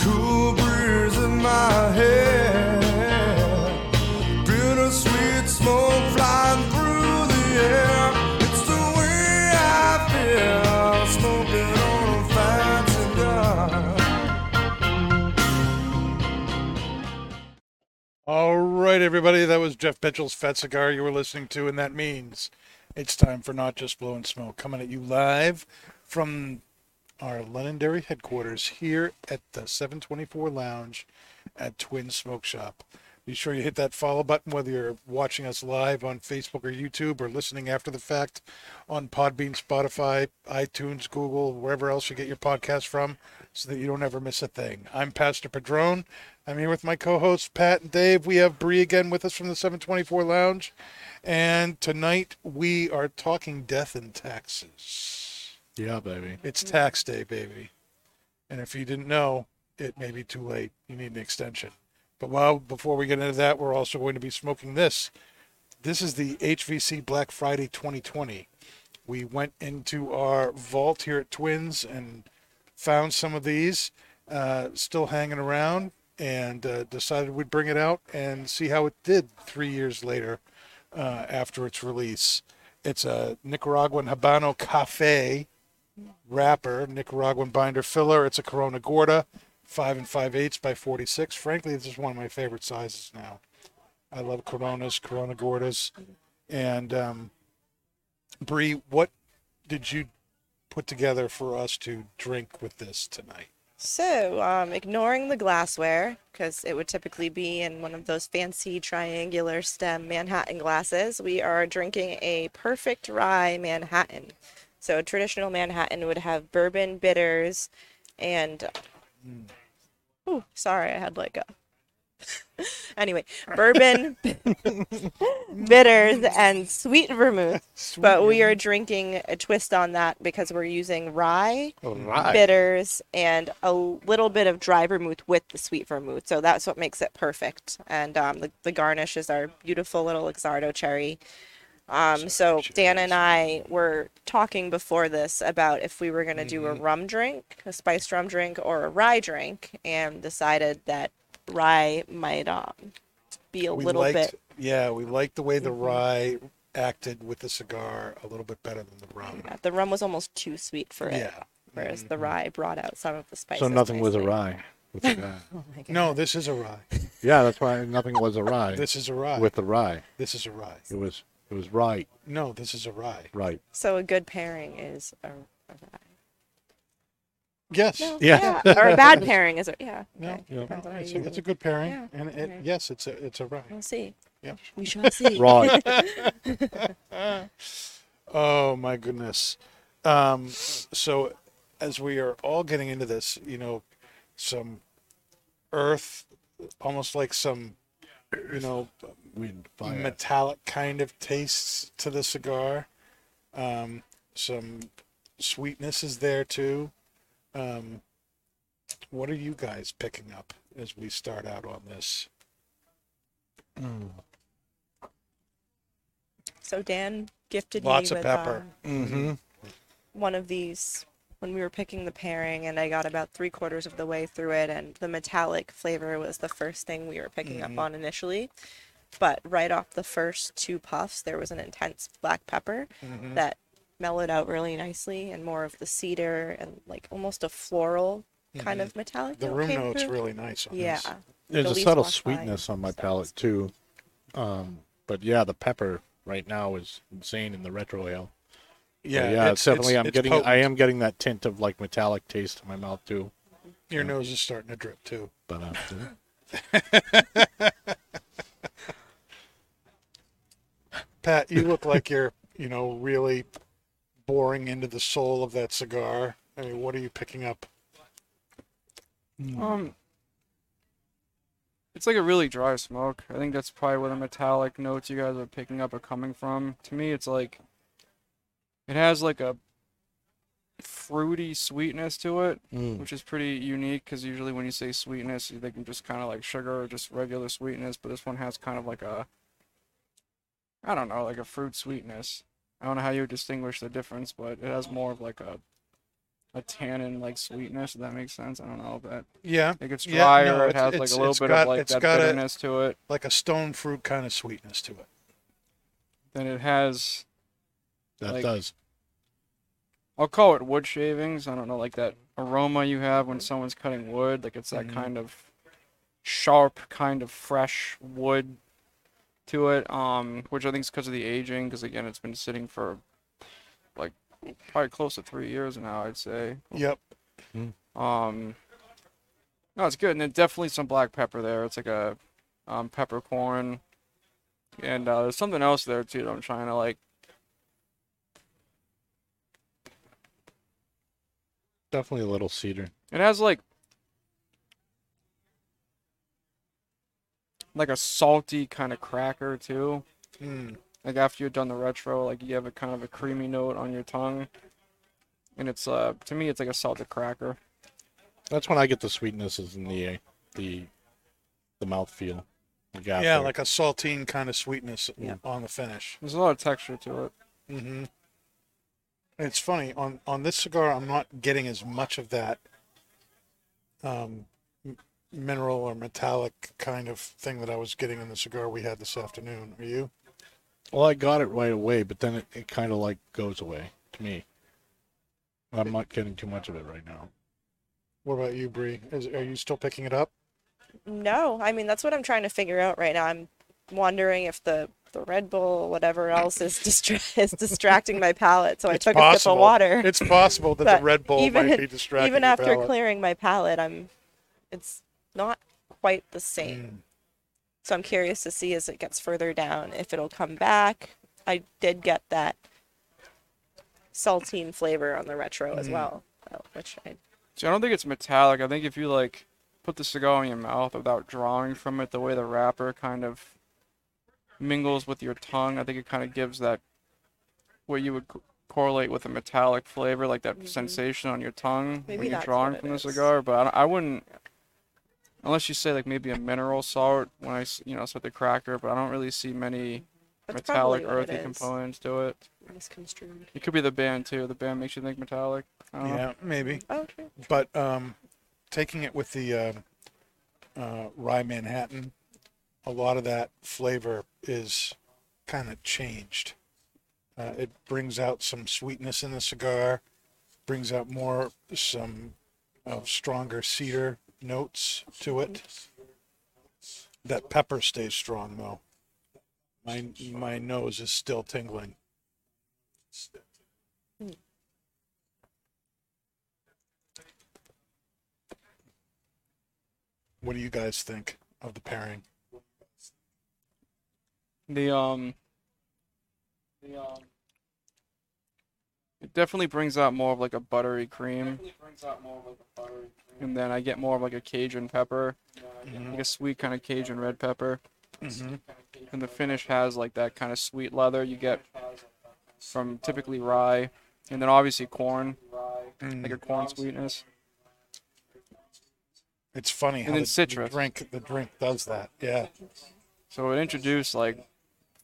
Cool breeze in my hair, bittersweet smoke flying through the air. It's the way I feel, smoking on a fine cigar. All right, everybody, that was Jeff Mitchell's Fat Cigar you were listening to, and that means it's time for Not Just Blowing Smoke, coming at you live from our Londonderry headquarters here at the 7-20-4 Lounge at Twin Smoke Shop. Be sure you hit that follow button, whether you're watching us live on Facebook or YouTube or listening after the fact on Podbean, Spotify, iTunes, Google, wherever else you get your podcast from, so that you don't ever miss a thing. I'm Pastor Padron. I'm here with my co-hosts, Pat and Dave. We have Bree again with us from the 7-20-4 Lounge. And tonight we are talking death and taxes. Yeah, baby. It's tax day, baby. And if you didn't know, it may be too late. You need an extension. But while before we get into that, we're also going to be smoking this. This is the HVC Black Friday 2020. We went into our vault here at Twins and found some of these still hanging around, and decided we'd bring it out and see how it did 3 years later after its release. It's a Nicaraguan Habano Cafe wrapper, Nicaraguan binder filler. It's a Corona Gorda, 5 5/8 by 46. Frankly, this is one of my favorite sizes now. I love Coronas, Corona Gordas, and Bree, what did you put together for us to drink with this tonight? So, ignoring the glassware, because it would typically be in one of those fancy triangular stem Manhattan glasses, we are drinking a perfect rye Manhattan. So a traditional Manhattan would have bourbon, bitters, and, bourbon, bitters, and sweet vermouth. But we are drinking a twist on that because we're using rye, bitters, and a little bit of dry vermouth with the sweet vermouth. So that's what makes it perfect. And the garnish is our beautiful little Luxardo cherry. So Dan and I were talking before this about if we were going to do a rum drink, a spiced rum drink, or a rye drink, and decided that rye might be a little bit. Yeah, we liked the way the rye acted with the cigar a little bit better than the rum. Yeah, the rum was almost too sweet for it, whereas the rye brought out some of the spice. So nothing was a rye. Oh no, this is a rye. Yeah, that's why nothing was a rye. This is a rye. With the rye. This is a rye. It was rye. No, this is a rye. Right. So a good pairing is a rye. Yes. No, yeah. Or a bad pairing is a Okay. No, so it's a good pairing, and yes, it's a rye. We'll see. Yeah. We shall see. Right. Oh my goodness. So, as we are all getting into this, you know, some earth, almost like some, you know, wind, fire, metallic kind of tastes to the cigar. Some sweetness is there too. What are you guys picking up as we start out on this? So Dan gifted lots me with pepper. One of these when we were picking the pairing, and I got about 3/4 of the way through it, and the metallic flavor was the first thing we were picking up on initially. But right off the first two puffs, there was an intense black pepper that mellowed out really nicely, and more of the cedar and like almost a floral kind of metallic. The room note's really nice on this. Yeah. There's a subtle sweetness on my palate too. But yeah, the pepper right now is insane in the retro ale. Yeah, it's definitely. I am getting that tint of like metallic taste in my mouth too. Your nose is starting to drip too. But Pat, you look like you're, you know, really boring into the soul of that cigar. I mean, what are you picking up? It's like a really dry smoke. I think that's probably where the metallic notes you guys are picking up are coming from. To me, it's like, it has like a fruity sweetness to it, which is pretty unique, because usually when you say sweetness, you think of just kind of like sugar or just regular sweetness, but this one has kind of like a, I don't know, like a fruit sweetness. I don't know how you would distinguish the difference, but it has more of like a tannin like sweetness, if that makes sense. I don't know if that, yeah, it gets drier. Yeah, no, it has like a little bit of like that bitterness to it, like a stone fruit kind of sweetness to it. Then it has that, like, does, I'll call it wood shavings. I don't know, like that aroma you have when someone's cutting wood, like it's that kind of sharp, kind of fresh wood to it, which I think is because of the aging, because again, it's been sitting for like probably close to 3 years now, I'd say. Yep. No, it's good, and then definitely some black pepper there. It's like a peppercorn, and there's something else there too that I'm trying to like. Definitely a little cedar. It has like a salty kind of cracker too. Like after you've done the retro, like you have a kind of a creamy note on your tongue, and it's to me it's like a salted cracker. That's when I get the sweetnesses in the mouthfeel. Yeah, there. Like a saltine kind of sweetness on the finish. There's a lot of texture to it. Mm-hmm. It's funny on this cigar, I'm not getting as much of that mineral or metallic kind of thing that I was getting in the cigar we had this afternoon. Are you? Well, I got it right away, but then it kind of like goes away to me. I'm not getting too much of it right now. What about you, Bree? Are you still picking it up? No, I mean, that's what I'm trying to figure out right now. I'm wondering if the Red Bull, whatever else, is distracting my palate. So I took a sip of water. It's possible that the Red Bull might be distracting. Even after clearing my palate, it's not quite the same. So I'm curious to see as it gets further down if it'll come back. I did get that saltine flavor on the retro as well, which I. See, I don't think it's metallic. I think if you like put the cigar in your mouth without drawing from it, the way the wrapper kind of mingles with your tongue, I think it kind of gives that what you would correlate with a metallic flavor, like that sensation on your tongue when you're drawing from the cigar. But I wouldn't. Unless you say like maybe a mineral salt when I, sort the cracker, but I don't really see many metallic earthy components to it. Misconstrued. It could be the band too. The band makes you think metallic. Yeah, maybe. Oh, okay. But taking it with the Rye Manhattan, a lot of that flavor is kind of changed. It brings out some sweetness in the cigar, brings out more some stronger cedar notes to it. That pepper stays strong though. My nose is still tingling. What do you guys think of the pairing? It definitely brings out more of like a buttery cream. And then I get more of like a Cajun pepper, like a sweet kind of Cajun red pepper. And the finish has like that kind of sweet leather you get from typically rye, and then obviously corn, like a corn sweetness. It's funny how the drink does that. Yeah. So it introduced like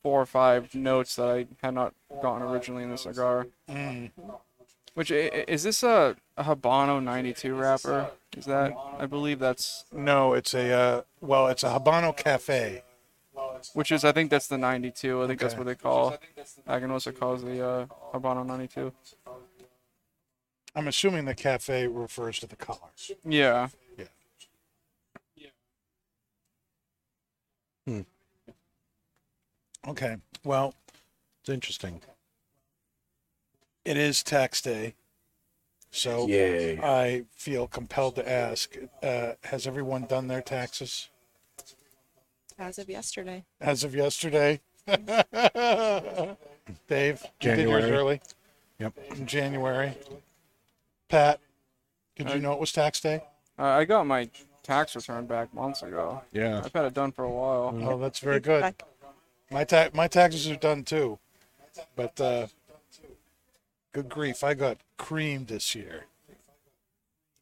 4 or 5 notes that I had not gotten originally in the cigar. Which is this a Habano 92 wrapper? Is that? I believe that's. No, it's a it's a Habano Cafe. Which is, I think that's the 92. I think that's what they call. Aganosa calls the Habano 92. I'm assuming the cafe refers to the colors. Yeah. Yeah. Okay. Well, it's interesting. It is tax day, so yay. I feel compelled to ask, has everyone done their taxes? As of yesterday. Dave, you did yours early? Yep. In January. Pat, did you know it was tax day? I got my tax return back months ago. Yeah. I've had it done for a while. Mm-hmm. Oh, that's very good. My taxes are done too. But good grief, I got creamed this year.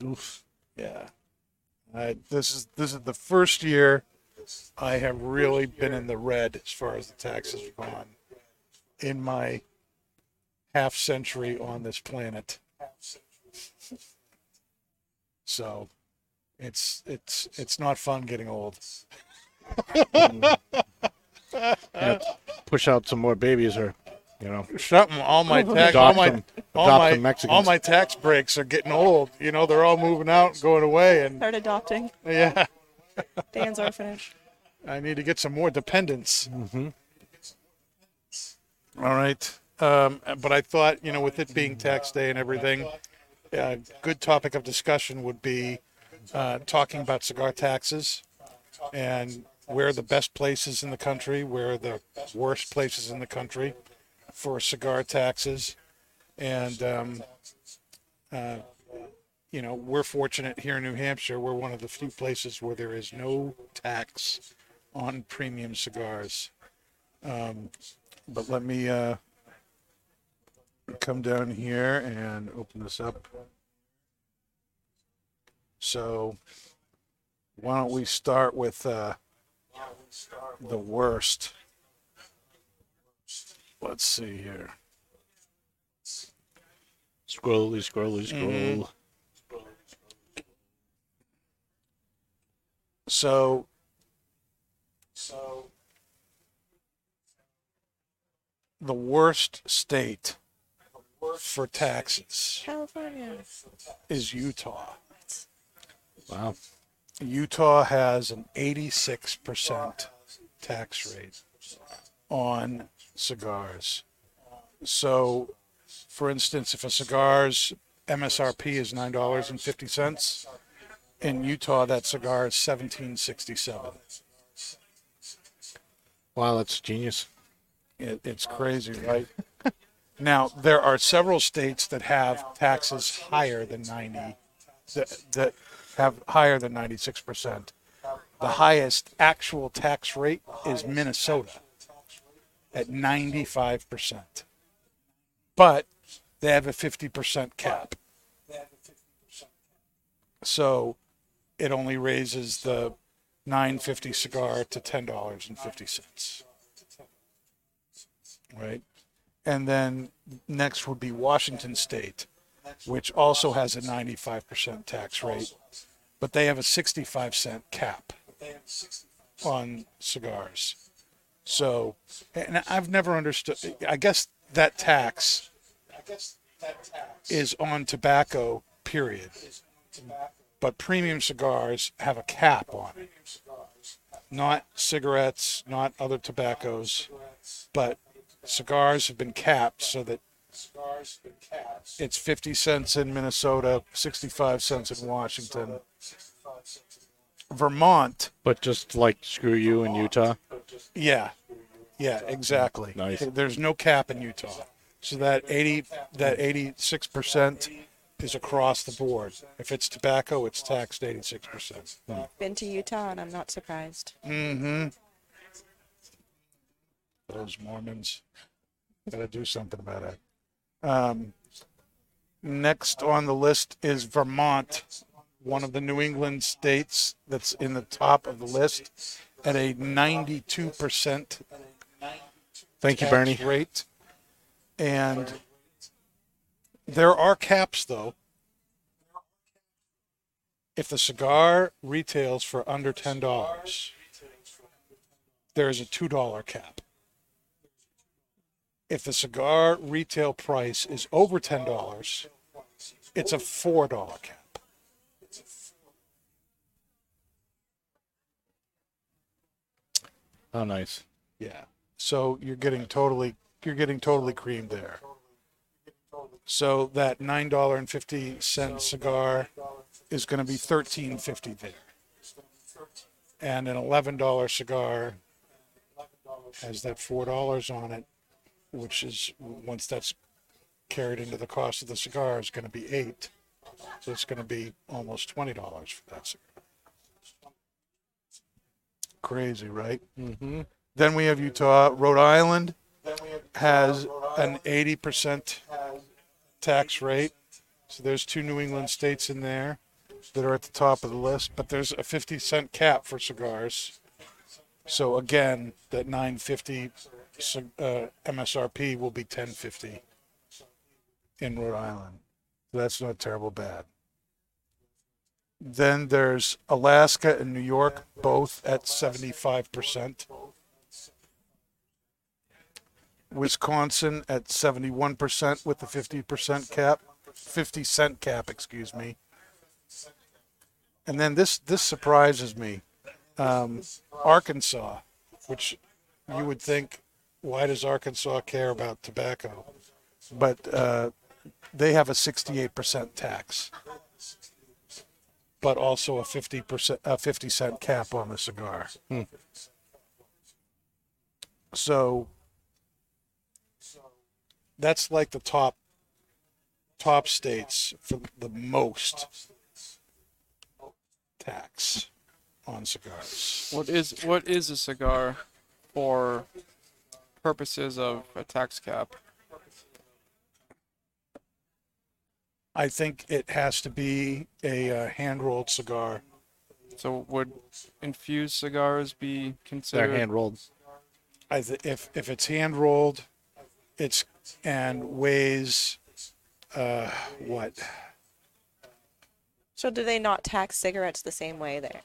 Oof. Yeah. This is the first year I have really been in the red as far as the taxes have gone in my half century on this planet. So it's not fun getting old. Push out some more babies or something. All my tax breaks are getting old. They're all moving out and going away and start adopting. Yeah. Dan's orphanage. I need to get some more dependents. Mm-hmm. All right. But I thought, with it being tax day and everything, a good topic of discussion would be talking about cigar taxes and where the best places in the country, where the worst places in the country for cigar taxes. And, we're fortunate here in New Hampshire. We're one of the few places where there is no tax on premium cigars. But let me come down here and open this up. So why don't we start with the worst? Let's see here. Scroll. Mm-hmm. So the worst state for taxes, California, is Utah. Wow. Utah has an 86% tax rate on cigars. So, for instance, if a cigar's MSRP is $9.50, in Utah, that cigar is $17.67. Wow, that's genius. It's crazy, right? Now, there are several states that have taxes higher than 90, that have higher than 96%. The highest actual tax rate is Minnesota at 95%. But they have a 50% cap. So it only raises the $9.50 cigar to $10.50, right? And then next would be Washington State, which also has a 95% tax rate, but they have a 65-cent cap on cigars. So, and I've never understood. I guess that tax is on tobacco, period. But premium cigars have a cap on it. Not cigarettes, not other tobaccos, but cigars have been capped so that it's 50 cents in Minnesota, 65 cents in Washington. Vermont. But just like screw you in Utah? Yeah, exactly. Nice. There's no cap in Utah. So that 86% is across the board. If it's tobacco, it's taxed 86%. I've been to Utah, and I'm not surprised. Mm-hmm. Those Mormons. Gotta do something about it. Next on the list is Vermont, one of the New England states that's in the top of the list at a 92% Thank you, Bernie. Tax rate. And there are caps, though. If the cigar retails for under $10, there is a $2 cap. If the cigar retail price is over $10, it's a $4 cap. Oh, nice. Yeah. So you're getting totally creamed there. So that $9.50 cigar is going to be $13.50 there. And an $11 cigar has that $4 on it, which is, once that's carried into the cost of the cigar, is going to be $8. So it's going to be almost $20 for that cigar. Crazy, right? Mm-hmm. Then we have Utah. Rhode Island has an 80% tax rate. So there's two New England states in there that are at the top of the list, but there's a 50-cent cap for cigars. So again, that $9.50 MSRP will be $10.50 in Rhode Island. So that's not terrible bad. Then there's Alaska and New York, both at 75%. Wisconsin at 71% with the 50 cent cap. And then this surprises me. Arkansas, which you would think, why does Arkansas care about tobacco? But they have a 68% tax, but also a 50 cent cap on the cigar. Hmm. So that's like the top states for the most tax on cigars. What is a cigar for purposes of a tax cap? I think it has to be a hand-rolled cigar. So would infused cigars be considered? They're hand-rolled. If it's hand-rolled, it's and weighs what? So do they not tax cigarettes the same way there?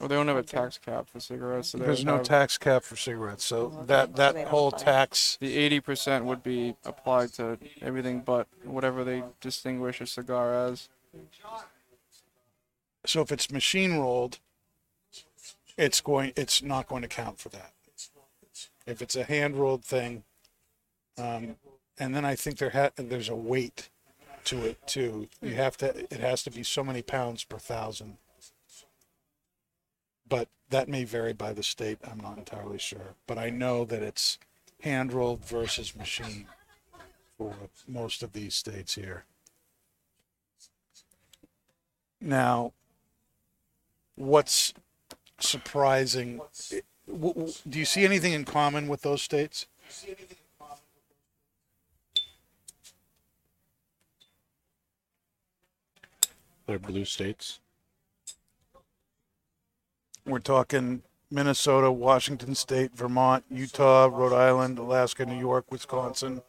Well, they don't have a tax cap for cigarettes. So there's no tax cap for cigarettes. So that whole tax, the 80% would be applied to everything but whatever they distinguish a cigar as. So if it's machine rolled, it's not going to count for that. If it's a hand rolled thing, and then I think there's a weight to it too. It has to be so many pounds per thousand. But that may vary by the state. I'm not entirely sure. But I know that it's hand-rolled versus machine for most of these states here. Now, what's surprising? Do you see anything in common with those states? They're blue states. We're talking Minnesota, Washington State, Vermont, Utah, Rhode Island, Alaska, New York, Wisconsin,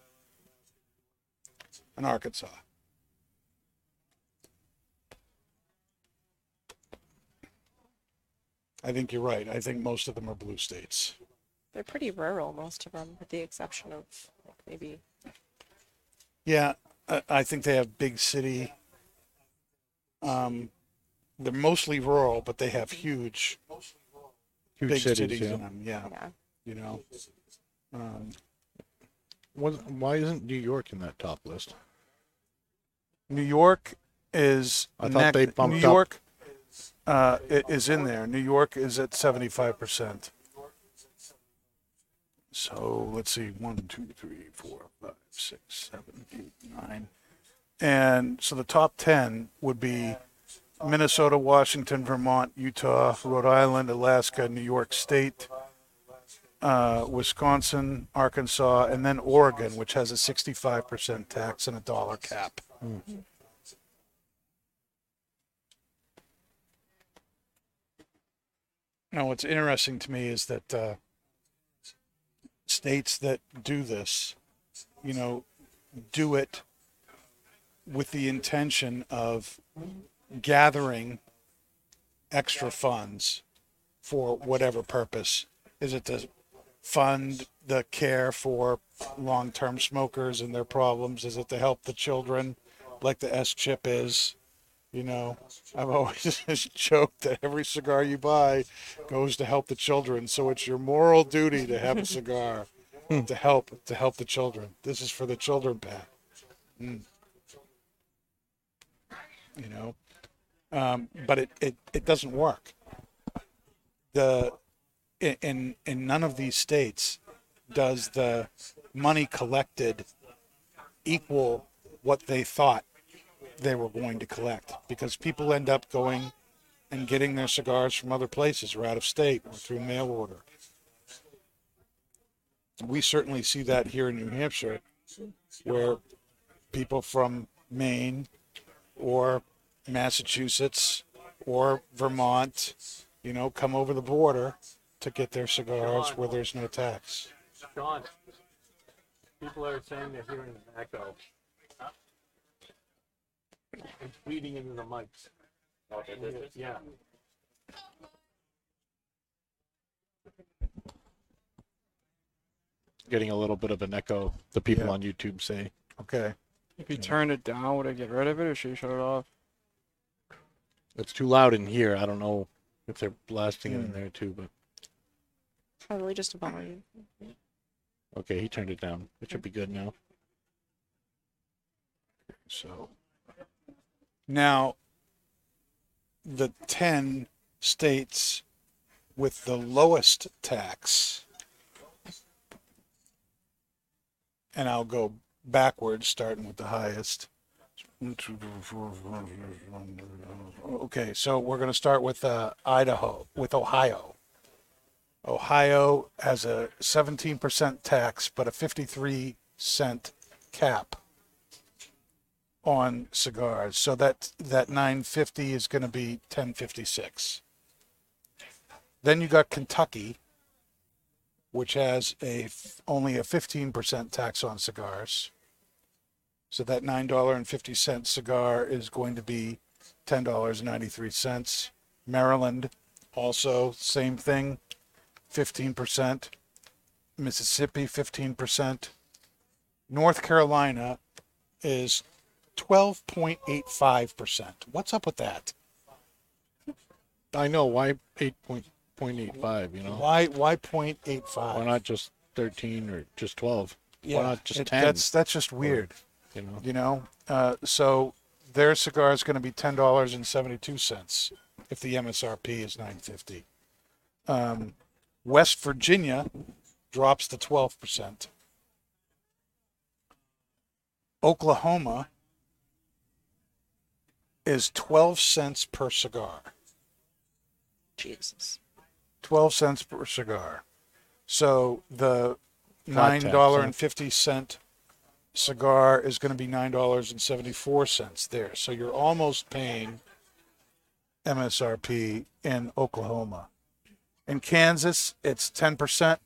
and Arkansas. I think you're right. I think most of them are blue states. They're pretty rural, most of them, with the exception of maybe... Yeah, I think they have big city... they're mostly rural, but they have huge big cities in them. Yeah. You know. Why isn't New York in that top list? New York is. I thought they bumped up. New York is in there. New York is at 75%. So let's see: 1, 2, 3, 4, 5, 6, 7, 8, 9, and so the top 10 would be. Minnesota, Washington, Vermont, Utah, Rhode Island, Alaska, New York State, Wisconsin, Arkansas, and then Oregon, which has a 65% tax and a dollar cap. Mm. Now, what's interesting to me is that states that do this, you know, do it with the intention of gathering extra funds for whatever purpose. Is it to fund the care for long-term smokers and their problems? Is it to help the children like the S-chip is? You know, I've always joked that every cigar you buy goes to help the children, so it's your moral duty to have a cigar to help the children. This is for the children, Pat. Mm. You know? But it doesn't work. In none of these states does the money collected equal what they thought they were going to collect, because people end up going and getting their cigars from other places or out of state or through mail order. We certainly see that here in New Hampshire, where people from Maine or Massachusetts or Vermont, you know, come over the border to get their cigars where there's no tax. Sean, people are saying they're hearing an echo. It's bleeding into the mics. Okay, yeah. Getting a little bit of an echo, the people on YouTube say. Okay. If you turn it down, would I get rid of it, or should you shut it off? It's too loud in here. I don't know if they're blasting it in there too, but probably just about you. Okay, he turned it down. It should be good now. So now the 10 states with the lowest tax, and I'll go backwards, starting with the highest. Okay, so we're going to start with Idaho, with Ohio. Ohio has a 17% tax, but a 53-cent cap on cigars. So that $9.50 is going to be $10.56. Then you got Kentucky, which has only a 15% tax on cigars. So that $9.50 cigar is going to be $10.93. Maryland, also same thing, 15%. Mississippi, 15%. North Carolina is 12.85%. What's up with that? I know, why 8.85, you know? Why 0.85? Why not just 13 or just 12? Yeah, why not just 10? That's just weird. Or, you know? So their cigar is going to be $10.72 if the MSRP is $9.50. West Virginia drops to 12%. Oklahoma is 12 cents per cigar. Jesus. 12 cents per cigar. So the $9.50 cigar is going to be $9.74 there. So you're almost paying MSRP in Oklahoma. In Kansas, it's 10%.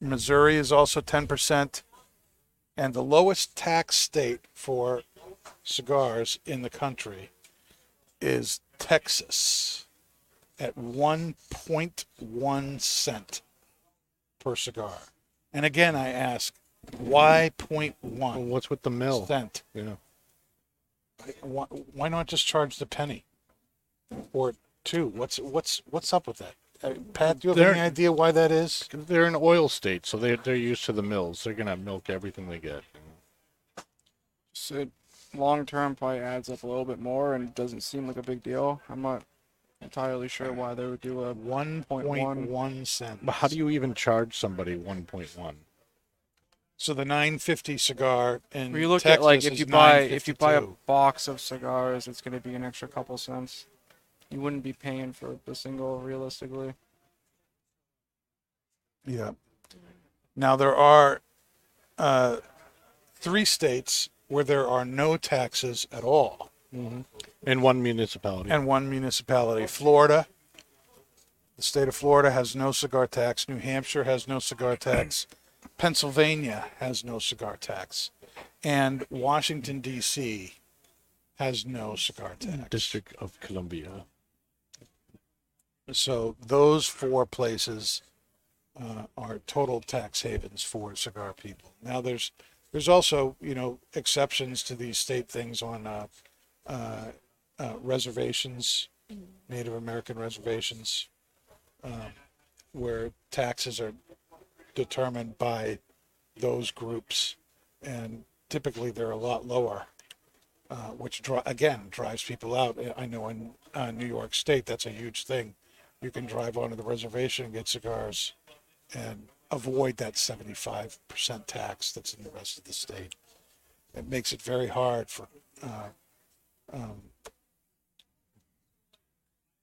Missouri is also 10%. And the lowest tax state for cigars in the country is Texas, at 1.1 cent per cigar. And again, I ask, why 0.1? Well, what's with the mill? Cent. Yeah. Why not just charge the penny or two? What's up with that? Pat, do you have any idea why that is? They're an oil state, so they're used to the mills. They're gonna milk everything they get. So long term probably adds up a little bit more, and it doesn't seem like a big deal. I'm not entirely sure why they would do a 1.1 cent. But how do you even charge somebody 1.1? So the $9.50 cigar in you look Texas at like if you buy a box of cigars, it's going to be an extra couple cents. You wouldn't be paying for the single realistically. Yeah. Now there are 3 states where there are no taxes at all. Mm-hmm. And one municipality. Florida. The state of Florida has no cigar tax. New Hampshire has no cigar tax. Pennsylvania has no cigar tax. And Washington, D.C. has no cigar tax. District of Columbia. So those 4 places are total tax havens for cigar people. Now there's also, exceptions to these state things on reservations, Native American reservations, where taxes are determined by those groups, and typically they're a lot lower, which drives people out. I know in New York State, that's a huge thing. You can drive onto the reservation and get cigars, and avoid that 75% tax that's in the rest of the state. It makes it very hard for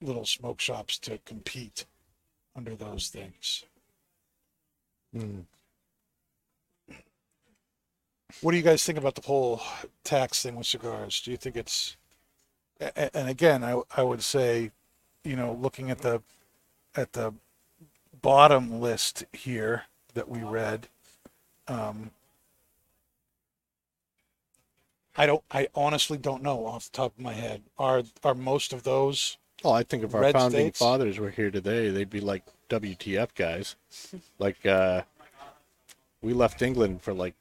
little smoke shops to compete under those things. Mm. What do you guys think about the poll tax thing with cigars? Do you think it's, and again, I would say, you know, looking at the bottom list here that we read, I honestly don't know off the top of my head. Are most of those? Oh, I think if our founding fathers were here today, they'd be like WTF guys. Like, we left England for like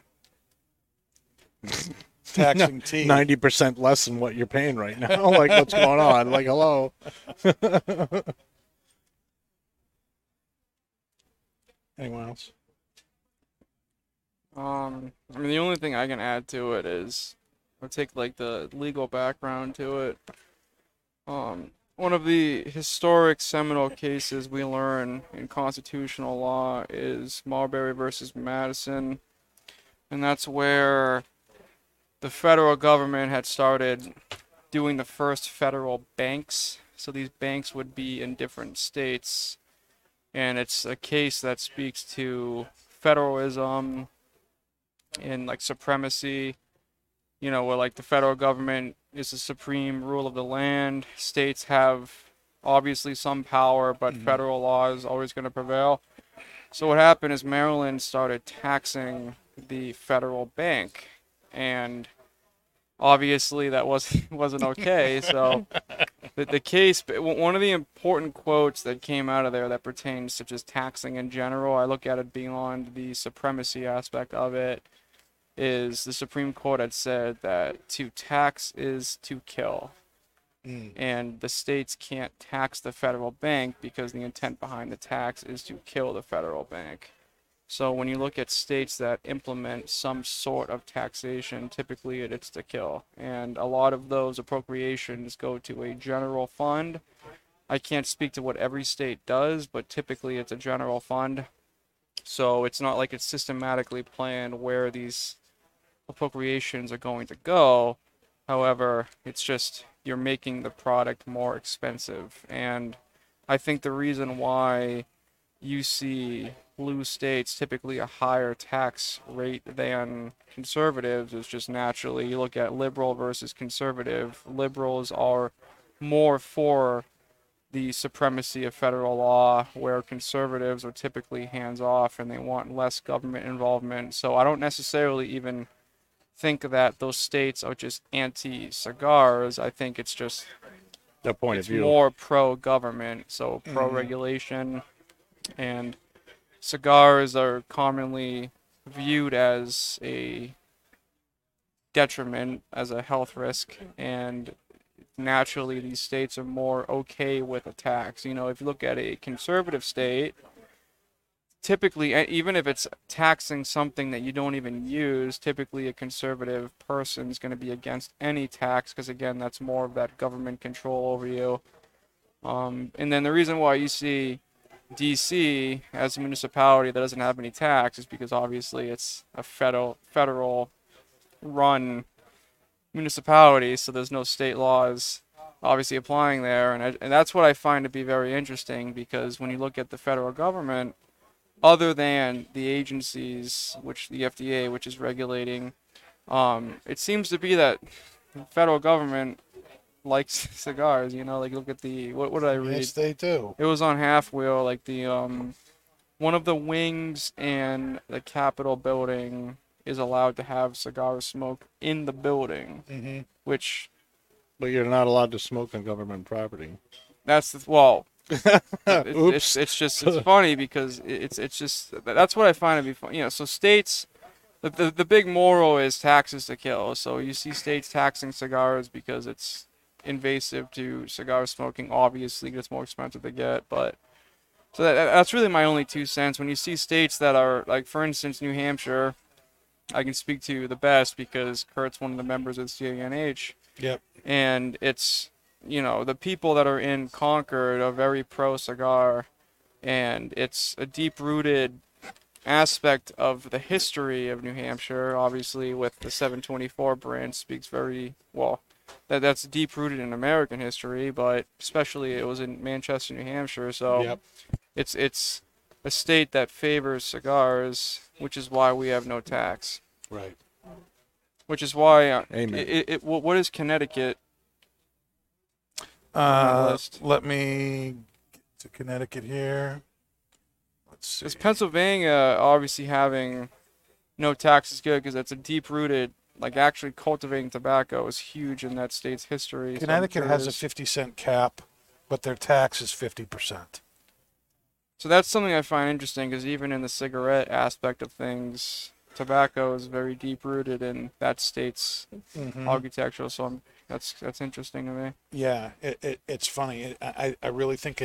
taxing tea 90% less than what you're paying right now. Like, what's going on? Like, hello. Anyone else? I mean, the only thing I can add to it is I'll take like the legal background to it. One of the historic seminal cases we learn in constitutional law is Marbury v. Madison, and that's where the federal government had started doing the first federal banks. So these banks would be in different states, and it's a case that speaks to federalism and like supremacy, you know, where like the federal government is the supreme rule of the land. States have obviously some power, but federal law is always going to prevail. So what happened is Maryland started taxing the federal bank, and obviously that wasn't okay. So the case, one of the important quotes that came out of there that pertains to just taxing in general, I look at it beyond the supremacy aspect of it, is the Supreme Court had said that to tax is to kill. Mm. And the states can't tax the federal bank because the intent behind the tax is to kill the federal bank. So when you look at states that implement some sort of taxation, typically it's to kill. And a lot of those appropriations go to a general fund. I can't speak to what every state does, but typically it's a general fund. So it's not like it's systematically planned where these appropriations are going to go. However, it's just you're making the product more expensive. And I think the reason why you see blue states typically a higher tax rate than conservatives is just naturally you look at liberal versus conservative. Liberals are more for the supremacy of federal law, where conservatives are typically hands off and they want less government involvement. So I don't necessarily even think that those states are just anti-cigars. I think it's just the point of view. More pro-government, so pro-regulation. And cigars are commonly viewed as a detriment, as a health risk, and naturally these states are more okay with a tax. You know, if you look at a conservative state, typically, even if it's taxing something that you don't even use, typically a conservative person is going to be against any tax because, again, that's more of that government control over you. And then the reason why you see DC as a municipality that doesn't have any tax is because obviously it's a federal run municipality, so there's no state laws obviously applying there. And that's what I find to be very interesting, because when you look at the federal government, other than the agencies, which the FDA, which is regulating, it seems to be that the federal government likes cigars. You know, like, look at the what did I read? Yes, they do. It was on Half Wheel, like the one of the wings and the Capitol building is allowed to have cigar smoke in the building, but you're not allowed to smoke on government property. That's the it's funny because it's just that's what I find to be fun. You know, so states, the big moral is taxes to kill. So you see states taxing cigars because it's invasive to cigar smoking. Obviously, it's more expensive to get, but. So that's really my only 2 cents. When you see states that are like, for instance, New Hampshire, I can speak to the best because Kurt's one of the members of CANH. Yep. And it's, you know, the people that are in Concord are very pro-cigar, and it's a deep-rooted aspect of the history of New Hampshire, obviously, with the 7-24 brand speaks very well. that's deep-rooted in American history, but especially it was in Manchester, New Hampshire, so yep. It's a state that favors cigars, which is why we have no tax. Right. Which is why... Amen. What is Connecticut? Let me get to Connecticut here. Let's see. Because Pennsylvania, obviously having no tax is good, because that's a deep-rooted... Like, actually cultivating tobacco is huge in that state's history. Connecticut has a 50-cent cap, but their tax is 50%. So that's something I find interesting, because even in the cigarette aspect of things, tobacco is very deep-rooted in that state's architecture. So that's interesting to me. Yeah, it's funny. I really think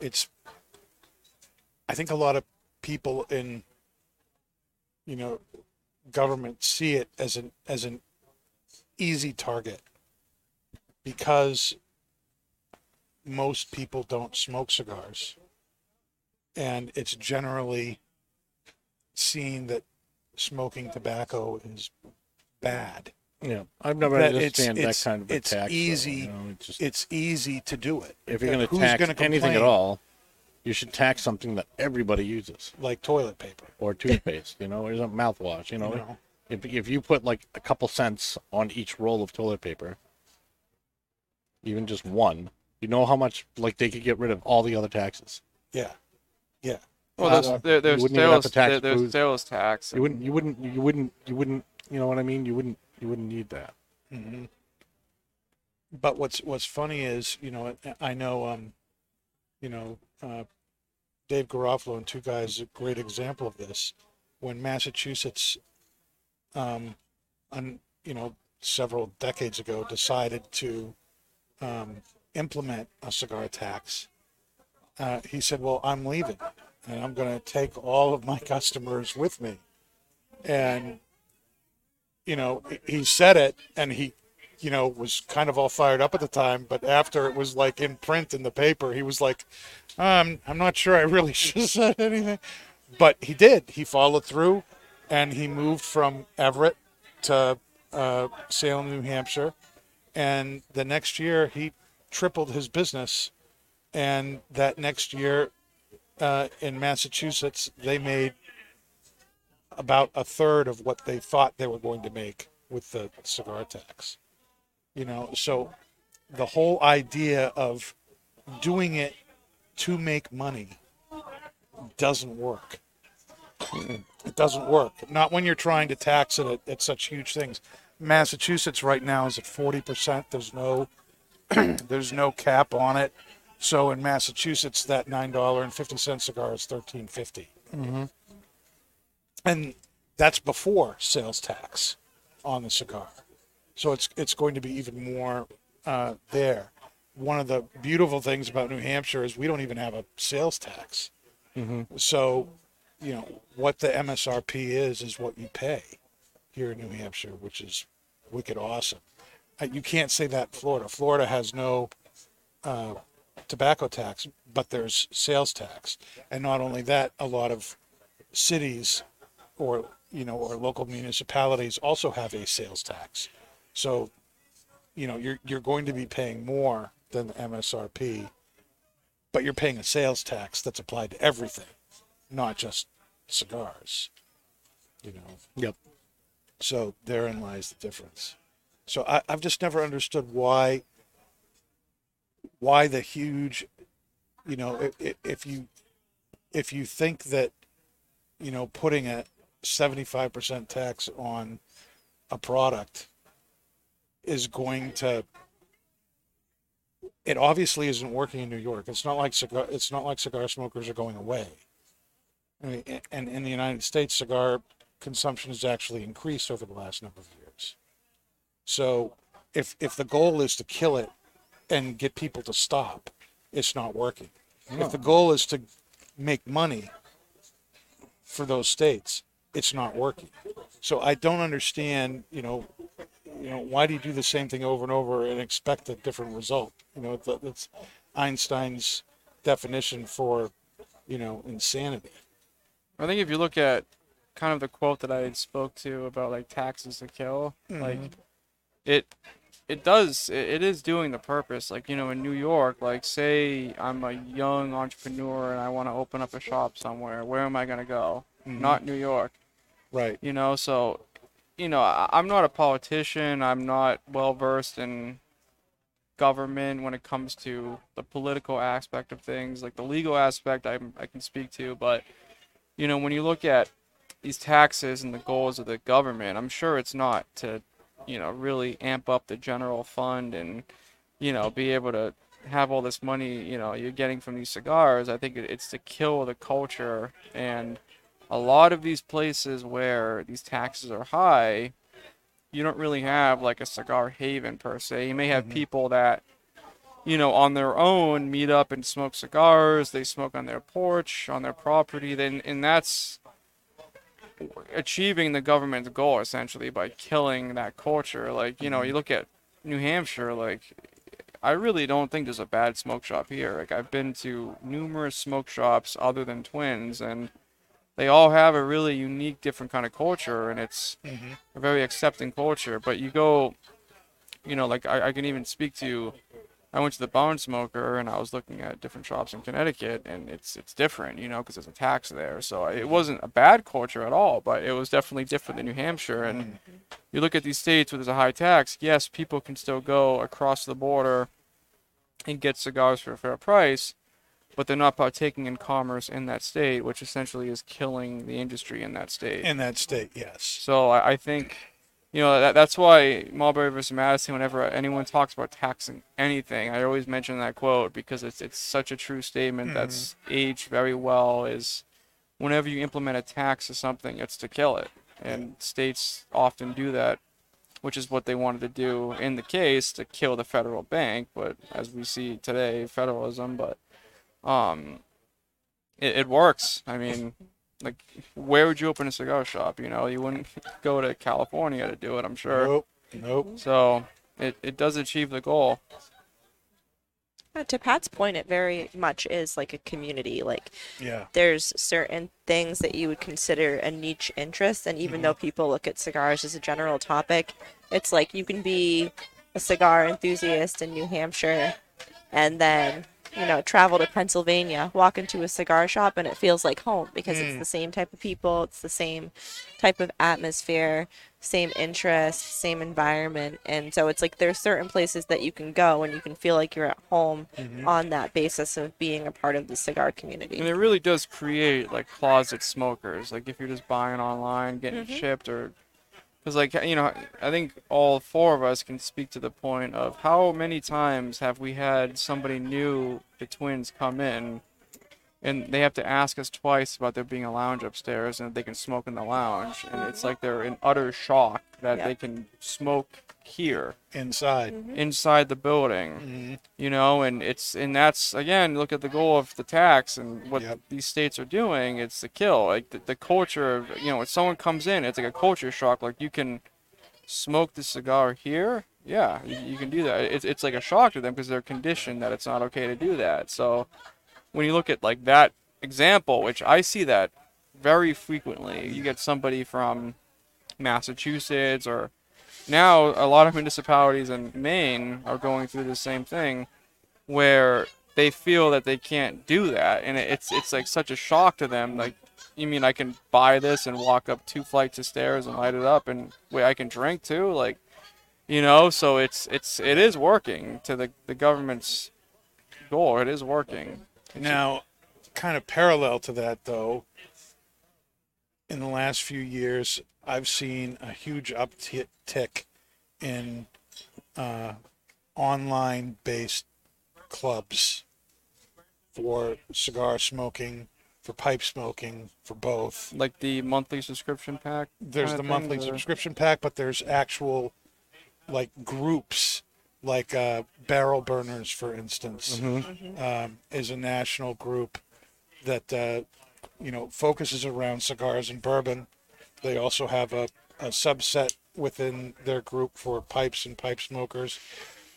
it's... I think a lot of people in, government see it as an easy target, because most people don't smoke cigars, and it's generally seen that smoking tobacco is bad. Yeah, I've never understood that kind of attack. It's easy. Though, it's easy to do it. If you're going to tax anything at all, you should tax something that everybody uses, like toilet paper or toothpaste, or mouthwash. If you put like a couple cents on each roll of toilet paper, even just one, how much they could get rid of all the other taxes. Yeah, yeah. Well, there's sales tax. And... You wouldn't. You know what I mean? You wouldn't need that. Mm-hmm. But what's funny is, I know, Dave Garofalo and Two Guys is a great example of this. When Massachusetts, several decades ago, decided to implement a cigar tax, he said, "Well, I'm leaving, and I'm going to take all of my customers with me." And he said it, and he, was kind of all fired up at the time. But after it was like in print in the paper, he was like, I'm not sure I really should have said anything, but he did. He followed through, and he moved from Everett to Salem, New Hampshire, and the next year he tripled his business, and that next year in Massachusetts they made about a third of what they thought they were going to make with the cigar tax. So the whole idea of doing it to make money doesn't work. It doesn't work. Not when you're trying to tax it at such huge things. Massachusetts right now is at 40%. There's no cap on it. So in Massachusetts, that $9.50 cigar is $13.50. Mm-hmm. And that's before sales tax on the cigar. So it's going to be even more there. One of the beautiful things about New Hampshire is we don't even have a sales tax. Mm-hmm. So, what the MSRP is what you pay here in New Hampshire, which is wicked awesome. You can't say that in Florida. Florida has no tobacco tax, but there's sales tax. And not only that, a lot of cities or local municipalities also have a sales tax. So, you're going to be paying more than the MSRP, but you're paying a sales tax that's applied to everything, not just cigars. Yep. So therein lies the difference. So I've just never understood why the huge, if you think that, putting a 75% tax on a product is going to, it obviously isn't working in New York. It's not like cigar smokers are going away. I mean, and in the United States, cigar consumption has actually increased over the last number of years. So if the goal is to kill it and get people to stop, it's not working. No. If the goal is to make money for those states, it's not working. So I don't understand, why do you do the same thing over and over and expect a different result? That's Einstein's definition for, insanity. I think if you look at kind of the quote that I spoke to about taxes to kill, mm-hmm. like it, it does, it is doing the purpose. Like, you know, in New York, like, say I'm a young entrepreneur and I want to open up a shop somewhere. Where am I going to go? Mm-hmm. Not New York. Right. You know, so, you know, I'm not a politician. I'm not well-versed in government when it comes to the political aspect of things. Like, the legal aspect I can speak to. But, you know, when you look at these taxes and the goals of the government, I'm sure it's not to, you know, really amp up the general fund and, you know, be able to have all this money, you know, you're getting from these cigars. I think it's to kill the culture. And a lot of these places where these taxes are high, you don't really have like a cigar haven per se. You may have people that, you know, on their own meet up and smoke cigars. They smoke on their porch, on their property. Then, and that's achieving the government's goal essentially by killing that culture. Like, you know, you look at New Hampshire, like, I really don't think there's a bad smoke shop here. Like, I've been to numerous smoke shops other than Twins, and they all have a really unique, different kind of culture, and it's a very accepting culture. But you go, you know, like, I can even speak to, I went to the Barn Smoker and I was looking at different shops in Connecticut, and it's different, you know, because there's a tax there. So it wasn't a bad culture at all, but it was definitely different than New Hampshire. And you look at these states where there's a high tax, yes, people can still go across the border and get cigars for a fair price, but they're not partaking in commerce in that state, which essentially is killing the industry in that state. In that state, yes. So I think, you know, that's why Marbury v. Madison, whenever anyone talks about taxing anything, I always mention that quote because it's such a true statement that's aged very well, is whenever you implement a tax or something, it's to kill it. And states often do that, which is what they wanted to do in the case to kill the federal bank, but as we see today, federalism, but it works. I mean... Like, where would you open a cigar shop? You know, you wouldn't go to California to do it, I'm sure. Nope. So it does achieve the goal. To Pat's point, it very much is like a community. Like, there's certain things that you would consider a niche interest, and even though people look at cigars as a general topic, it's like you can be a cigar enthusiast in New Hampshire and then... you know, travel to Pennsylvania, walk into a cigar shop, and it feels like home because it's the same type of people, it's the same type of atmosphere, same interests, same environment. And so it's like there's certain places that you can go and you can feel like you're at home on that basis of being a part of the cigar community. And it really does create, like, closet smokers. Like, if you're just buying online, getting shipped, or... because, like, you know, I think all four of us can speak to the point of how many times have we had somebody new, the Twins, come in and they have to ask us twice about there being a lounge upstairs and if they can smoke in the lounge. And it's like they're in utter shock that they can smoke here. Inside the building, you know, and that's, again, look at the goal of the tax and what these states are doing. It's the kill, like the culture of, you know, when someone comes in, it's like a culture shock. Like, you can smoke the cigar here. Yeah, you can do that. It's like a shock to them because they're conditioned that it's not okay to do that. So when you look at like that example, which I see that very frequently, you get somebody from Massachusetts or now, a lot of municipalities in Maine are going through the same thing where they feel that they can't do that. And it's like such a shock to them. Like, you mean I can buy this and walk up 2 flights of stairs and light it up and wait, I can drink too? Like, you know, so it is working to the government's goal. It is working. Now, kind of parallel to that, though, in the last few years, I've seen a huge uptick in online-based clubs for cigar smoking, for pipe smoking, for both. Like the monthly subscription pack? There's the monthly subscription pack, but there's actual, like, groups, like Barrel Burners, for instance, is a national group that, you know, focuses around cigars and bourbon. They also have a subset within their group for pipes and pipe smokers,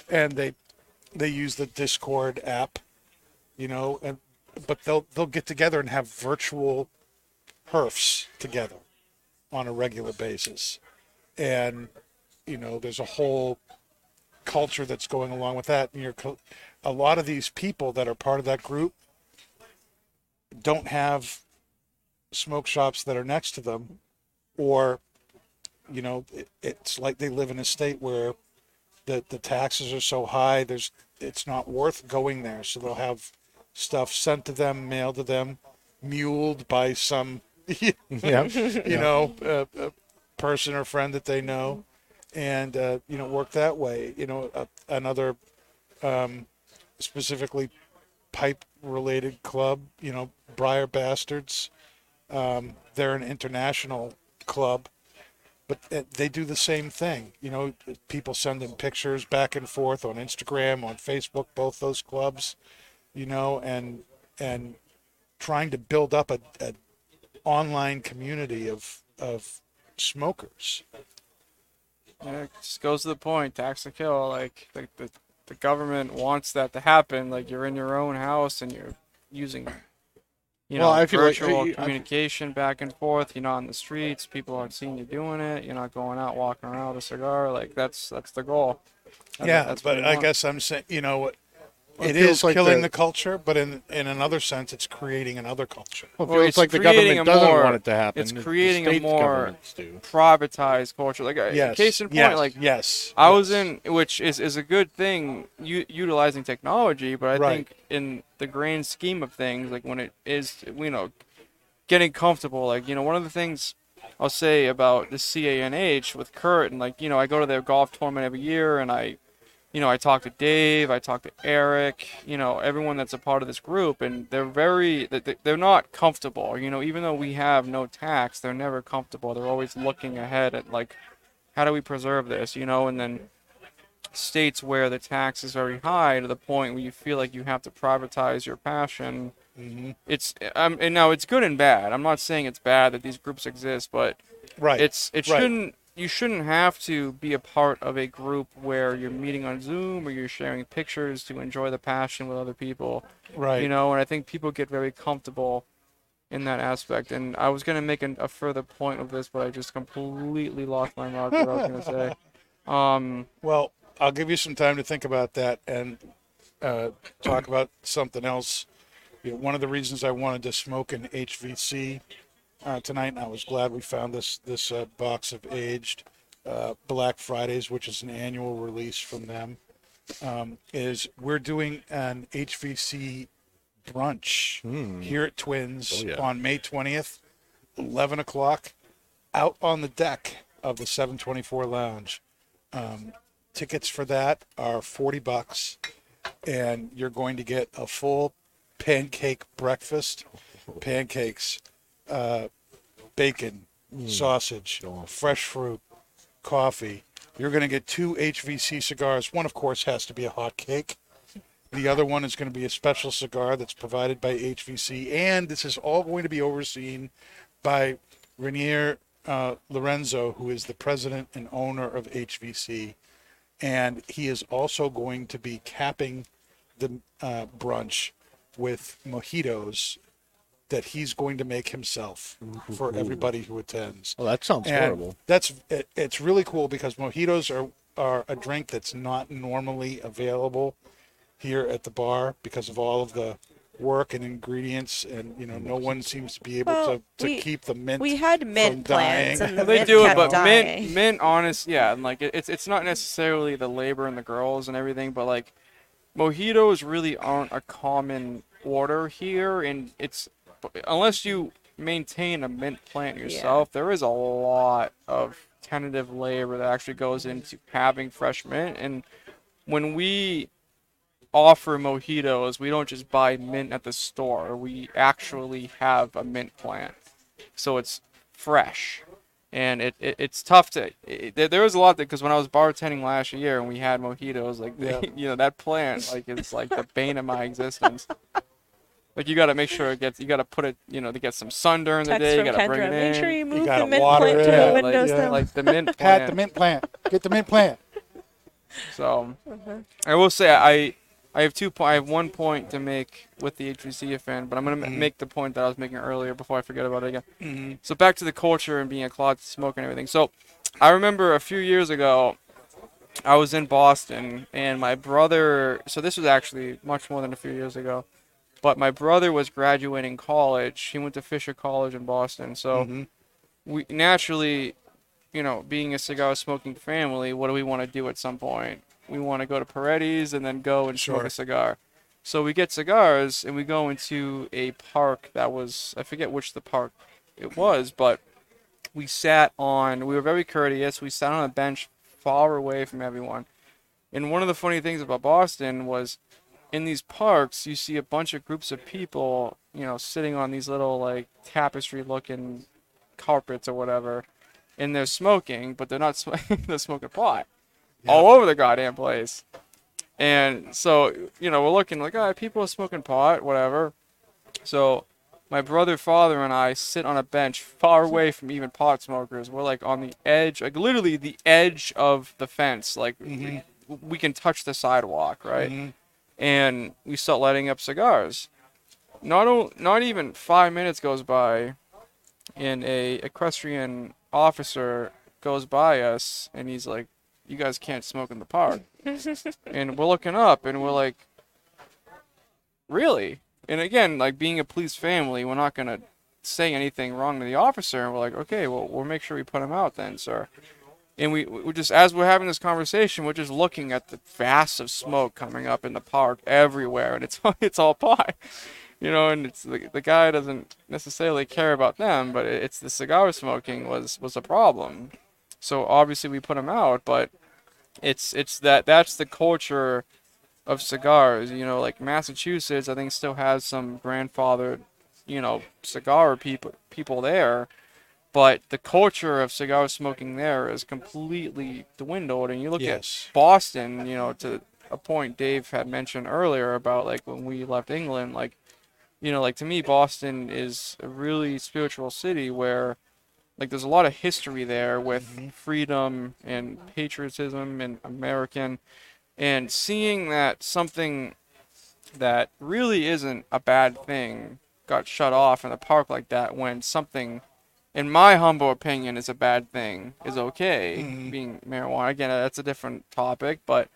and they use the Discord app, you know, and but they'll get together and have virtual herfs together on a regular basis. And, you know, there's a whole culture that's going along with that. And a lot of these people that are part of that group don't have smoke shops that are next to them, or, you know, it's like they live in a state where the taxes are so high, it's not worth going there. So they'll have stuff sent to them, mailed to them, muled by some, a person or friend that they know, and, work that way. You know, another specifically pipe-related club, Briar Bastards, they're an international club, but they do the same thing. People send them pictures back and forth on Instagram, on Facebook, both those clubs, and trying to build up a online community of smokers. Yeah, it just goes to the point, tax to kill. Like the government wants that to happen. Like, you're in your own house and you're using virtual communication back and forth. You're not on the streets. People aren't seeing you doing it. You're not going out, walking around with a cigar. Like, that's the goal. I guess I'm saying, it is like killing the culture, but in another sense, it's creating another culture. Well, it's like the government doesn't want it to happen. It's creating a more privatized culture. Like, case in point, I was in, which is a good thing, utilizing technology, but I think in the grand scheme of things, like when it is, getting comfortable, like, one of the things I'll say about the CANH with Kurt, and like, I go to their golf tournament every year, and I talk to Dave, I talk to Eric, everyone that's a part of this group, and they're they're not comfortable, even though we have no tax, they're never comfortable. They're always looking ahead at, like, how do we preserve this, and then states where the tax is very high to the point where you feel like you have to privatize your passion. Mm-hmm. And now it's good and bad. I'm not saying it's bad that these groups exist, but you shouldn't have to be a part of a group where you're meeting on Zoom or you're sharing pictures to enjoy the passion with other people. Right. And I think people get very comfortable in that aspect. And I was going to make a further point of this, but I just completely lost my mark what I was going to say. Well, I'll give you some time to think about that and talk about something else. One of the reasons I wanted to smoke an HVC tonight, and I was glad we found this box of aged Black Fridays, which is an annual release from them, is we're doing an HVC brunch here at Twins on May 20th, 11 o'clock, out on the deck of the 7-20-4 Lounge. Tickets for that are $40, and you're going to get a full pancake breakfast. Pancakes, bacon, sausage, fresh fruit, coffee. You're going to get 2 HVC cigars. One, of course, has to be a hot cake. The other one is going to be a special cigar that's provided by HVC. And this is all going to be overseen by Renier Lorenzo, who is the president and owner of HVC. And he is also going to be capping the brunch with mojitos that he's going to make himself for everybody who attends. Oh, that sounds horrible. It's really cool because mojitos are a drink that's not normally available here at the bar because of all of the work and ingredients, and no one seems to be able to keep the mint. We had mint plans, and they do it, but dying. mint, honest, and like it's not necessarily the labor and the girls and everything, but like mojitos really aren't a common order here, and it's. Unless you maintain a mint plant yourself, there is a lot of tentative labor that actually goes into having fresh mint. And when we offer mojitos, we don't just buy mint at the store. We actually have a mint plant. So it's fresh. And it's tough to... there is a lot that... Because when I was bartending last year and we had mojitos, like, that plant, like, it's like the bane of my existence. Like, you got to make sure it gets, you got to put it, to get some sun during the day. You got to bring it in. Make sure you move the mint plant to the windows. Like the mint plant. Pat the mint plant. Get the mint plant. So, I will say, I have 2 points. I have 1 point to make with the HVC event, but I'm going to make the point that I was making earlier before I forget about it again. Mm-hmm. So, back to the culture and being a closet smoker and everything. So, I remember a few years ago, I was in Boston, and my brother, so this was actually much more than a few years ago, but my brother was graduating college. He went to Fisher College in Boston. So we naturally, you know, being a cigar smoking family, what do we want to do at some point? We want to go to Peretti's and then go and smoke a cigar. So we get cigars and we go into a park that was, I forget which the park it was, but we sat on, we were very courteous. We sat on a bench far away from everyone. And one of the funny things about Boston was, in these parks, you see a bunch of groups of people, you know, sitting on these little, like, tapestry-looking carpets or whatever, and they're smoking, but they're not smoking, they're smoking pot all over the goddamn place. And so, you know, we're looking like, all right, people are smoking pot, whatever. So my brother, father, and I sit on a bench far away from even pot smokers. We're, like, on the edge, like, literally the edge of the fence. Like, we can touch the sidewalk, right? And we start lighting up cigars. Not even 5 minutes goes by, and a equestrian officer goes by us, and he's like, "You guys can't smoke in the park." And we're looking up, and we're like, "Really?" And again, like, being a police family, we're not gonna say anything wrong to the officer, and we're like, "Okay, well, we'll make sure we put him out then, sir." And we just, as we're having this conversation, we're just looking at the vast of smoke coming up in the park everywhere, and it's all pot, you know. And it's the guy doesn't necessarily care about them, but it's the cigar smoking was a problem. So obviously we put him out, but that's the culture of cigars, you know. Like, Massachusetts, I think, still has some grandfathered, you know, cigar people there. But the culture of cigar smoking there is completely dwindled. And you look at Boston, you know, to a point Dave had mentioned earlier about, like, when we left England, like, you know, like, to me, Boston is a really spiritual city where, like, there's a lot of history there with freedom and patriotism and American. And seeing that something that really isn't a bad thing got shut off in a park like that, when something, in my humble opinion, is a bad thing, is okay, being marijuana. Again, that's a different topic, but,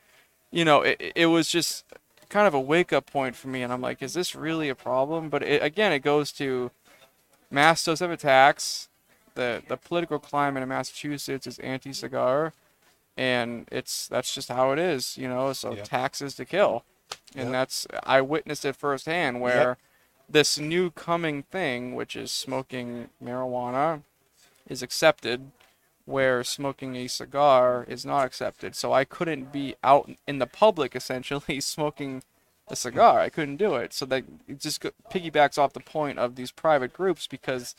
you know, it was just kind of a wake-up point for me, and I'm like, is this really a problem? But, it goes to mass dose of attacks. The political climate in Massachusetts is anti-cigar, and that's just how it is, you know, so taxes to kill. And I witnessed it firsthand where... This new coming thing, which is smoking marijuana, is accepted, where smoking a cigar is not accepted. So I couldn't be out in the public, essentially, smoking a cigar. I couldn't do it. So that it just piggybacks off the point of these private groups, because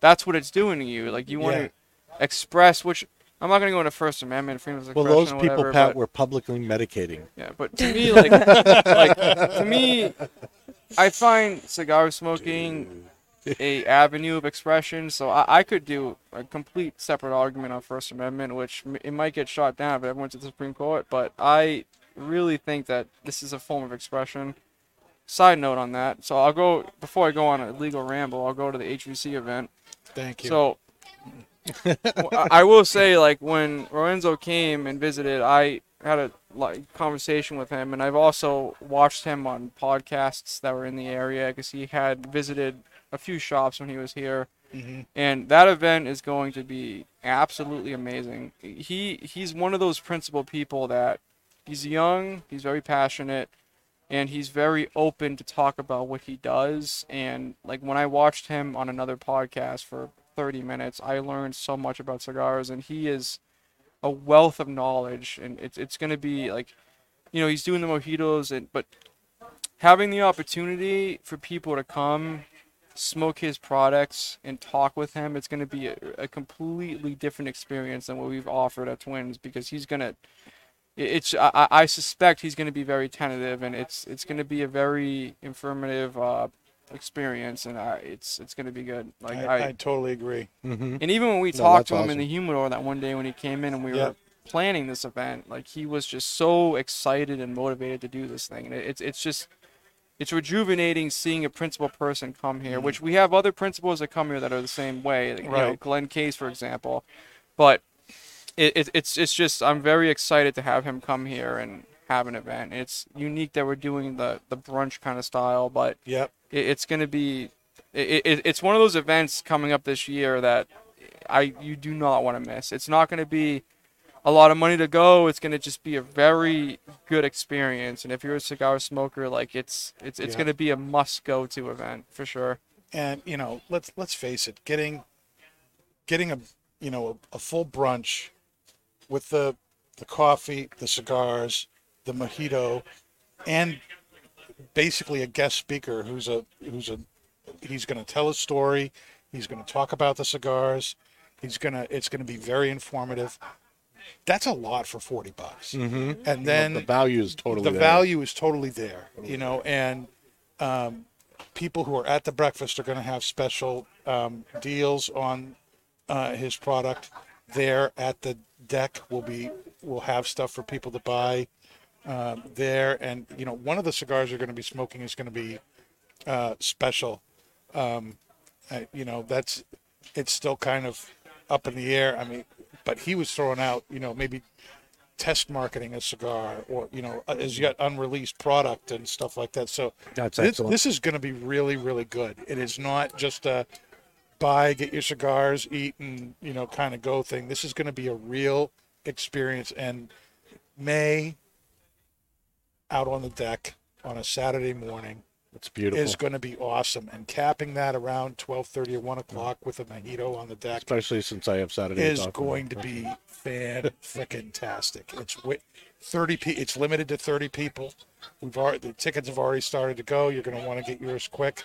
that's what it's doing to you. Like, you want to express, which I'm not going to go into First Amendment, freedom of expression, those people, whatever, Pat, were publicly medicating. Yeah, but to me, like, I find cigar smoking a avenue of expression, so I could do a complete separate argument on First Amendment, which it might get shot down if it ever went to the Supreme Court, but I really think that this is a form of expression. Side note on that, so I'll go, before I go on a legal ramble, I'll go to the HVC event. Thank you. So, I will say, like, when Lorenzo came and visited, I had a conversation with him, and I've also watched him on podcasts that were in the area, because he had visited a few shops when he was here, and that event is going to be absolutely amazing. He's one of those principal people that he's young, he's very passionate, and he's very open to talk about what he does. And, like, when I watched him on another podcast for 30 minutes, I learned so much about cigars, and he is a wealth of knowledge, and it's going to be, like, you know, he's doing the mojitos, but having the opportunity for people to come smoke his products and talk with him, it's going to be a completely different experience than what we've offered at Twins, because he's going to, I suspect he's going to be very tentative, and it's going to be a very informative experience, and it's going to be good. Like, I totally agree. And even when we talked to him in the humidor that one day when he came in and we were planning this event, like, he was just so excited and motivated to do this thing. And it's rejuvenating seeing a principal person come here, which we have other principals that come here that are the same way, like, you know, Glenn Case, for example. But it's just, I'm very excited to have him come here and have an event. It's unique that we're doing the brunch kind of style, but it's going to be, it's one of those events coming up this year that you do not want to miss. It's not going to be a lot of money to go. It's going to just be a very good experience. And if you're a cigar smoker, like it's going to be a must go to event for sure. And, you know, let's face it, getting a full brunch with the coffee, the cigars, the mojito, and basically a guest speaker he's going to tell a story. He's going to talk about the cigars. It's going to be very informative. That's a lot for $40. Mm-hmm. And then the value is totally there. And people who are at the breakfast are going to have special deals on his product. There at the deck will have stuff for people to buy there. And, you know, one of the cigars you're going to be smoking is going to be special. It's still kind of up in the air. I mean, but he was throwing out, maybe test marketing a cigar or, as yet unreleased product and stuff like that. So this is going to be really, really good. It is not just a buy, get your cigars, eat, and, kind of go thing. This is going to be a real experience. And May out on the deck on a Saturday morning, it's beautiful. Is going to be awesome. And capping that around 12:30 or 1 o'clock with a mojito on the deck, especially since I have Saturday, is going to be fan-freaking-tastic. It's with 30 people. It's limited to 30 people. The tickets have already started to go. You're going to want to get yours quick.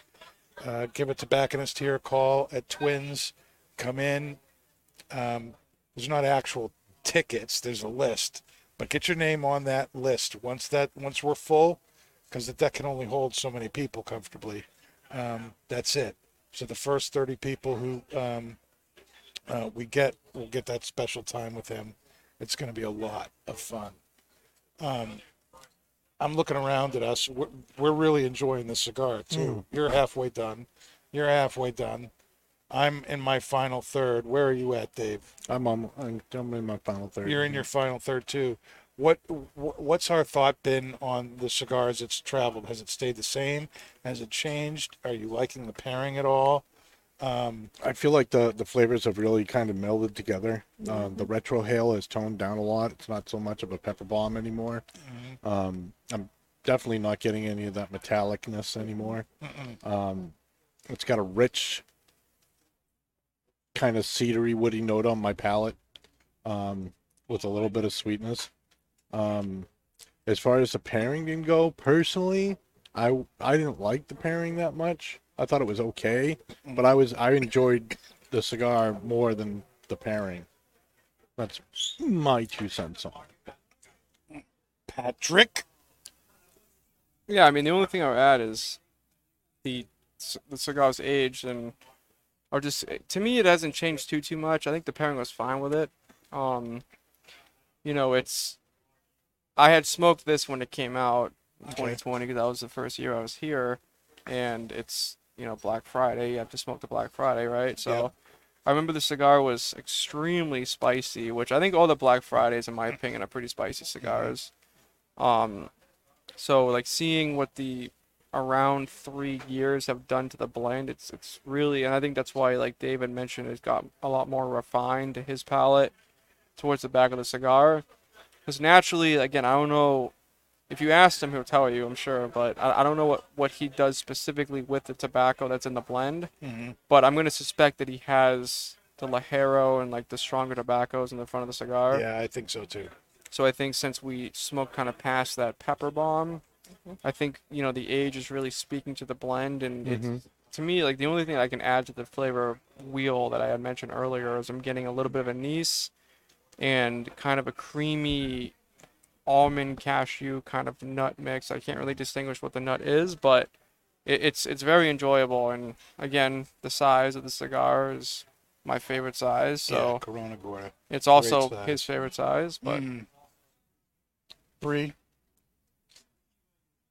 Give a tobacconist here a call at Twins. Come in. There's not actual tickets. There's a list, but get your name on that list. Once we're full. Because the deck can only hold so many people comfortably. That's it. So the first 30 people who will get that special time with him. It's going to be a lot of fun. I'm looking around at us. We're really enjoying the cigar, too. You're halfway done. I'm in my final third. Where are you at, Dave? I'm in my final third. You're in your final third, too. What's our thought been on the cigars that's traveled? Has it stayed the same? Has it changed? Are you liking the pairing at all? I feel like the flavors have really kind of melded together. The retro hail has toned down a lot. It's not so much of a pepper bomb anymore. Mm-hmm. I'm definitely not getting any of that metallicness anymore. It's got a rich kind of cedary, woody note on my palate with a little bit of sweetness. As far as the pairing can go, personally, I didn't like the pairing that much. I thought it was okay, but I enjoyed the cigar more than the pairing. That's my 2 cents on it. Patrick? Yeah, I mean, the only thing I would add is the cigar's age, to me, it hasn't changed too much. I think the pairing was fine with it. I had smoked this when it came out in 2020 because that was the first year I was here, and it's, Black Friday. You have to smoke the Black Friday, right? So yeah. I remember the cigar was extremely spicy, which I think all the Black Fridays, in my opinion, are pretty spicy cigars. So, seeing what the around 3 years have done to the blend, it's really, and I think that's why, David mentioned, it's got a lot more refined to his palate towards the back of the cigar. Because naturally, again, I don't know, if you asked him, he'll tell you, I'm sure, but I don't know what he does specifically with the tobacco that's in the blend, but I'm going to suspect that he has the Lajero and, the stronger tobaccos in the front of the cigar. Yeah, I think so, too. So I think since we smoked kind of past that pepper bomb, I think, the age is really speaking to the blend, and it's, to me, the only thing I can add to the flavor wheel that I had mentioned earlier is I'm getting a little bit of anise, and kind of a creamy almond cashew kind of nut mix. I can't really distinguish what the nut is, but it's very enjoyable. And again, the size of the cigar is my favorite size. So yeah, Corona Gorda. It's also his favorite size. But Bree.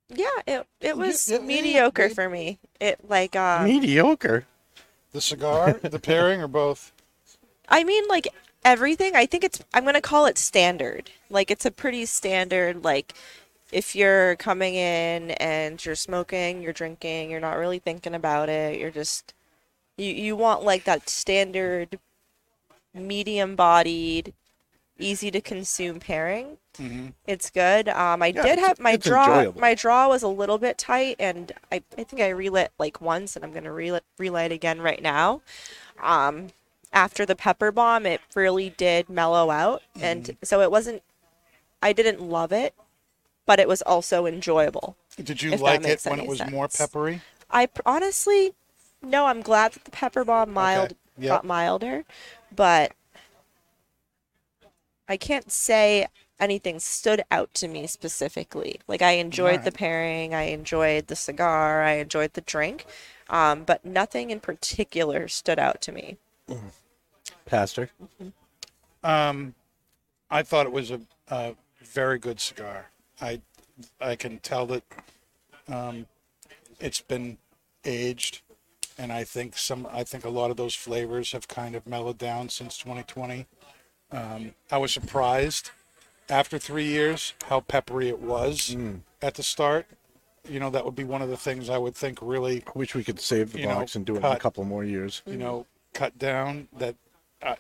Yeah, it was mediocre for me. Mediocre. The cigar, the pairing, or both. I mean, everything. I think it's, I'm going to call it standard. Like, it's a pretty standard, like, if you're coming in and you're smoking, you're drinking, you're not really thinking about it, you're just, you want, like, that standard medium-bodied, easy-to-consume pairing. Mm-hmm. It's good. My draw was a little bit tight, and I think I relit, like, once, and I'm going to relight again right now. After the pepper bomb, it really did mellow out, and so it wasn't, I didn't love it, but it was also enjoyable. Did you like it when it was more peppery? I honestly, no, I'm glad that the pepper bomb got milder, but I can't say anything stood out to me specifically. Like, I enjoyed the pairing, I enjoyed the cigar, I enjoyed the drink, but nothing in particular stood out to me. Mm-hmm. Pastor, I thought it was a very good cigar. I can tell that it's been aged, and I think a lot of those flavors have kind of mellowed down since 2020. I was surprised after 3 years how peppery it was at the start. You know, that would be one of the things I would think really. I wish we could save the box and do it in a couple more years. You know. Cut down that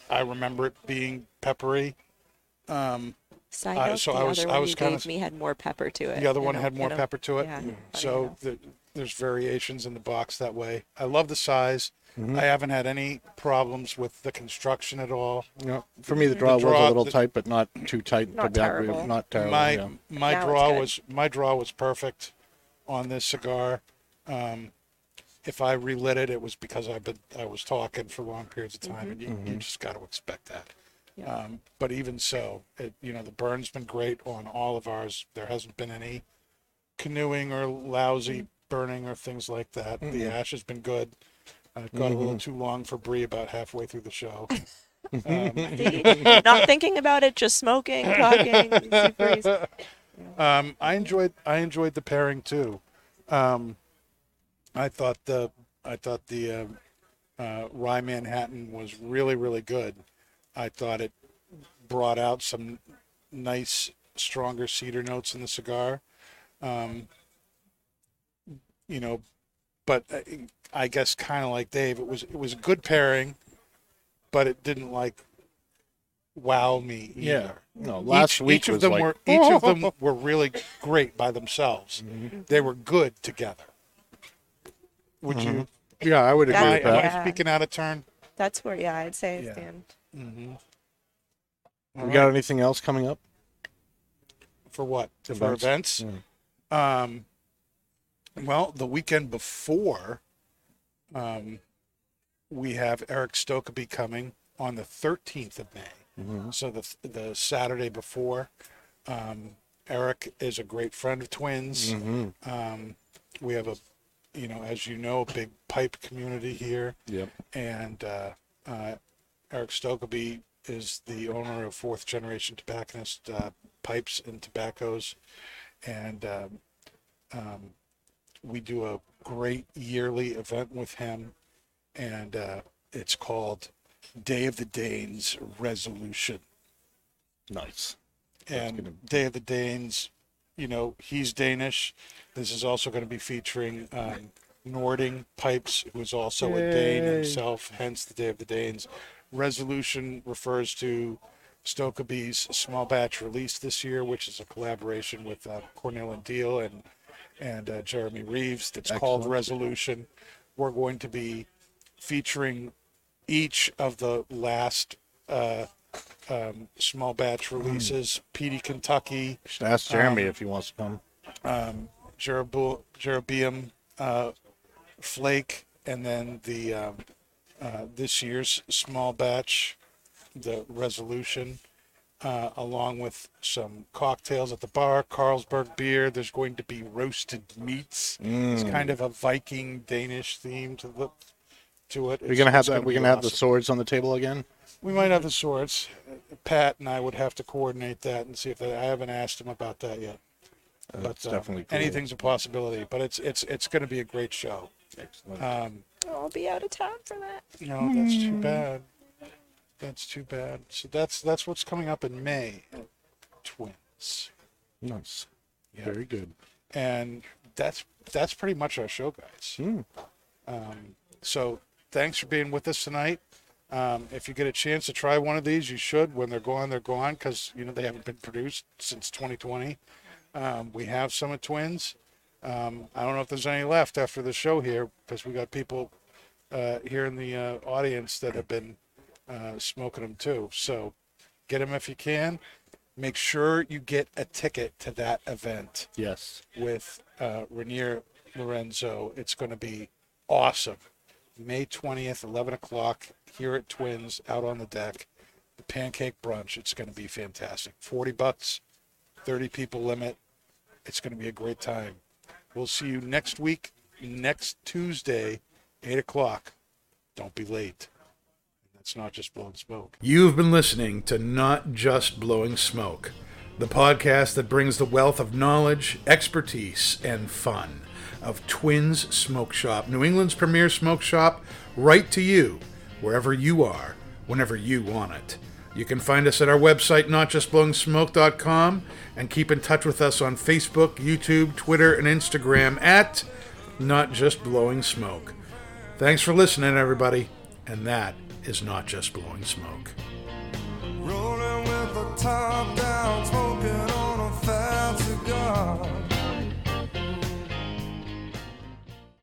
I remember it being peppery. The other one had more pepper to it. The other one had more pepper to it. Yeah, so there's variations in the box that way. I love the size. Mm-hmm. I haven't had any problems with the construction at all. No, for me, the draw was a little tight, but not too tight. Not terrible. Not terrible. My draw was perfect on this cigar. If I relit it, it was because I was talking for long periods of time, and you just got to expect that. Yeah. But even so, the burn's been great on all of ours. There hasn't been any canoeing or lousy burning or things like that. Mm-hmm. The ash has been good. It got a little too long for Bree about halfway through the show. Not thinking about it, just smoking, talking. I enjoyed the pairing too. I thought the Rye Manhattan was really, really good. I thought it brought out some nice, stronger cedar notes in the cigar. But I guess kind of like Dave, it was a good pairing, but it didn't wow me either. Yeah. No, each of them were really great by themselves. Mm-hmm. They were good together. Would you? Yeah, I would agree with that. Am I speaking out of turn? That's where, I'd say I stand. Mm-hmm. We got anything else coming up? For what? For events? Yeah. Well, the weekend before, we have Erik Stokkebye coming on the 13th of May. Mm-hmm. So the Saturday before. Erik is a great friend of Twins. Mm-hmm. We have a big pipe community here. Yep. And Erik Stokkebye is the owner of Fourth Generation Tobacconist Pipes and Tobaccos. And we do a great yearly event with him. And it's called Day of the Danes Resolution. Nice. And Day of the Danes... he's Danish. This is also going to be featuring Nording Pipes, who is also a Dane himself, hence the Day of the Danes. Resolution refers to Stokkebye's small batch release this year, which is a collaboration with Cornelia Deal and Jeremy Reeves. That's called Resolution. We're going to be featuring each of the last small batch releases. Petey Kentucky. Should ask Jeremy if he wants to come. Jeroboam Flake, and then the this year's small batch, the Resolution, along with some cocktails at the bar, Carlsberg beer. There's going to be roasted meats. It's kind of a Viking Danish theme to it. We're gonna have the swords on the table again. We might have the swords. Pat and I would have to coordinate that and see if I haven't asked him about that yet. But definitely cool. Anything's a possibility. But it's going to be a great show. Excellent. I'll be out of town for that. No, that's too bad. That's too bad. So that's what's coming up in May at Twins. Nice. Yeah. Very good. And that's pretty much our show, guys. So thanks for being with us tonight. If you get a chance to try one of these, you should. When they're gone, because you know they haven't been produced since 2020. We have some at Twins. I don't know if there's any left after the show here, because we got people here in the audience that have been smoking them too. So get them if you can. Make sure you get a ticket to that event. Yes. With Renier Lorenzo, it's going to be awesome. May 20th, 11 o'clock, here at Twins, out on the deck. The pancake brunch, it's going to be fantastic. $40, 30 people limit. It's going to be a great time. We'll see you next week, next Tuesday, 8 o'clock. Don't be late. That's Not Just Blowing Smoke. You've been listening to Not Just Blowing Smoke, the podcast that brings the wealth of knowledge, expertise, and fun of Twins Smoke Shop, New England's premier smoke shop, right to you, wherever you are, whenever you want it. You can find us at our website, notjustblowingsmoke.com, and keep in touch with us on Facebook, YouTube, Twitter, and Instagram at Not Just Blowing Smoke. Thanks for listening, everybody, and that is Not Just Blowing Smoke. Rolling with the top down,